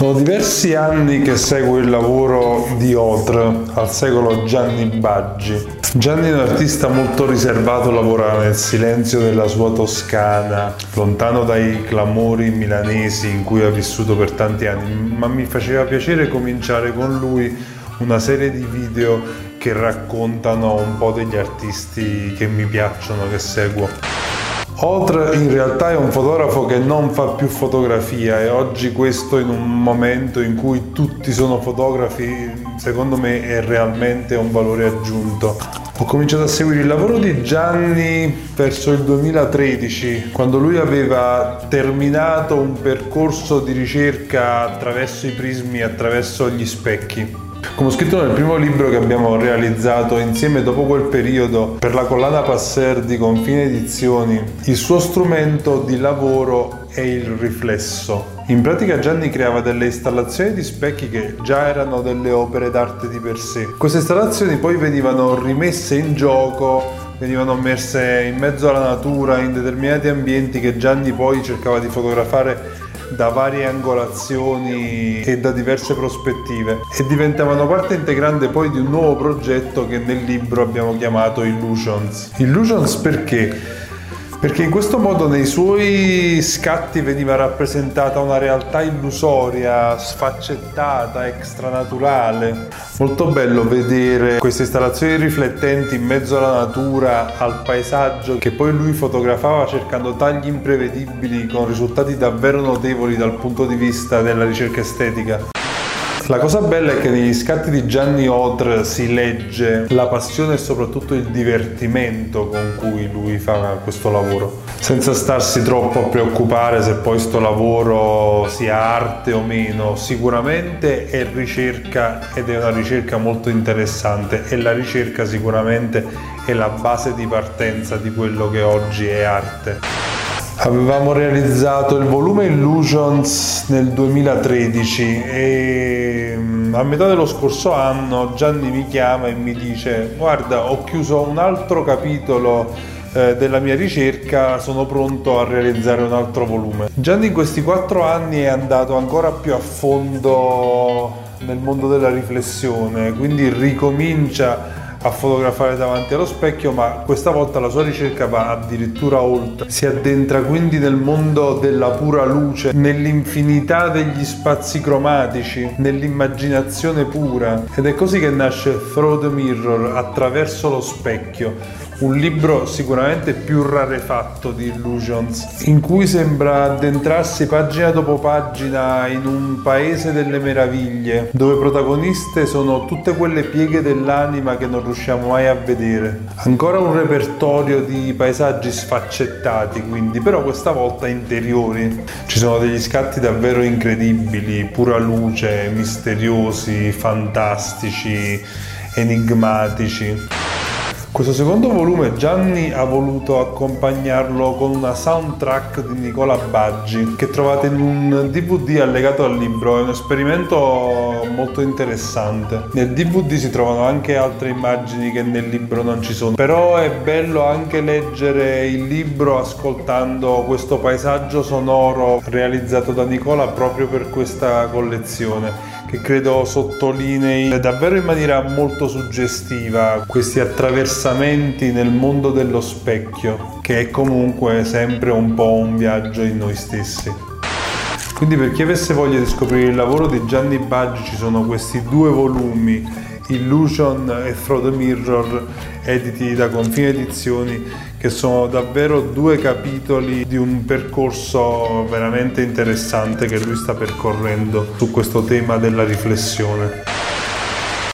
Sono diversi anni che seguo il lavoro di Otr, al secolo Gianni Baggi. Gianni è un artista molto riservato, lavora nel silenzio della sua Toscana, lontano dai clamori milanesi in cui ha vissuto per tanti anni, ma mi faceva piacere cominciare con lui una serie di video che raccontano un po' degli artisti che mi piacciono, che seguo. Otr in realtà è un fotografo che non fa più fotografia, e oggi questo, in un momento in cui tutti sono fotografi, secondo me è realmente un valore aggiunto. Ho cominciato a seguire il lavoro di Gianni verso il 2013, quando lui aveva terminato un percorso di ricerca attraverso i prismi, attraverso gli specchi. Come ho scritto nel primo libro che abbiamo realizzato insieme dopo quel periodo per la collana Passer di Confine Edizioni, il suo strumento di lavoro è il riflesso. In pratica Gianni creava delle installazioni di specchi che già erano delle opere d'arte di per sé. Queste installazioni poi venivano rimesse in gioco, venivano messe in mezzo alla natura, in determinati ambienti che Gianni poi cercava di fotografare da varie angolazioni e da diverse prospettive, e diventavano parte integrante poi di un nuovo progetto che nel libro abbiamo chiamato Illusions. Illusions perché? Perché in questo modo nei suoi scatti veniva rappresentata una realtà illusoria, sfaccettata, extranaturale. Molto bello vedere queste installazioni riflettenti in mezzo alla natura, al paesaggio, che poi lui fotografava cercando tagli imprevedibili con risultati davvero notevoli dal punto di vista della ricerca estetica. La cosa bella è che negli scatti di Gianni Otr si legge la passione e soprattutto il divertimento con cui lui fa questo lavoro, senza starsi troppo a preoccupare se poi sto lavoro sia arte o meno. Sicuramente è ricerca, ed è una ricerca molto interessante, e la ricerca sicuramente è la base di partenza di quello che oggi è arte. Avevamo realizzato il volume Illusions nel 2013 e a metà dello scorso anno Gianni mi chiama e mi dice: guarda, ho chiuso un altro capitolo della mia ricerca, sono pronto a realizzare un altro volume. Gianni in questi 4 anni è andato ancora più a fondo nel mondo della riflessione, quindi ricomincia a fotografare davanti allo specchio, ma questa volta la sua ricerca va addirittura oltre. Si addentra quindi nel mondo della pura luce, nell'infinità degli spazi cromatici, nell'immaginazione pura, ed è così che nasce Through the Mirror, attraverso lo specchio, un libro sicuramente più rarefatto di Illusions, in cui sembra addentrarsi pagina dopo pagina in un paese delle meraviglie, dove protagoniste sono tutte quelle pieghe dell'anima che non riusciamo mai a vedere. Ancora un repertorio di paesaggi sfaccettati, quindi, però questa volta interiori. Ci sono degli scatti davvero incredibili, pura luce, misteriosi, fantastici, enigmatici. Questo secondo volume Gianni ha voluto accompagnarlo con una soundtrack di Nicola Baggi che trovate in un DVD allegato al libro. È un esperimento molto interessante. Nel DVD si trovano anche altre immagini che nel libro non ci sono, però è bello anche leggere il libro ascoltando questo paesaggio sonoro realizzato da Nicola proprio per questa collezione, che credo sottolinei davvero in maniera molto suggestiva questi attraversamenti nel mondo dello specchio, che è comunque sempre un po' un viaggio in noi stessi. Quindi per chi avesse voglia di scoprire il lavoro di Gianni Baggi ci sono questi 2 volumi, Illusion e Through the Mirror, editi da Confine Edizioni, che sono davvero 2 capitoli di un percorso veramente interessante che lui sta percorrendo su questo tema della riflessione.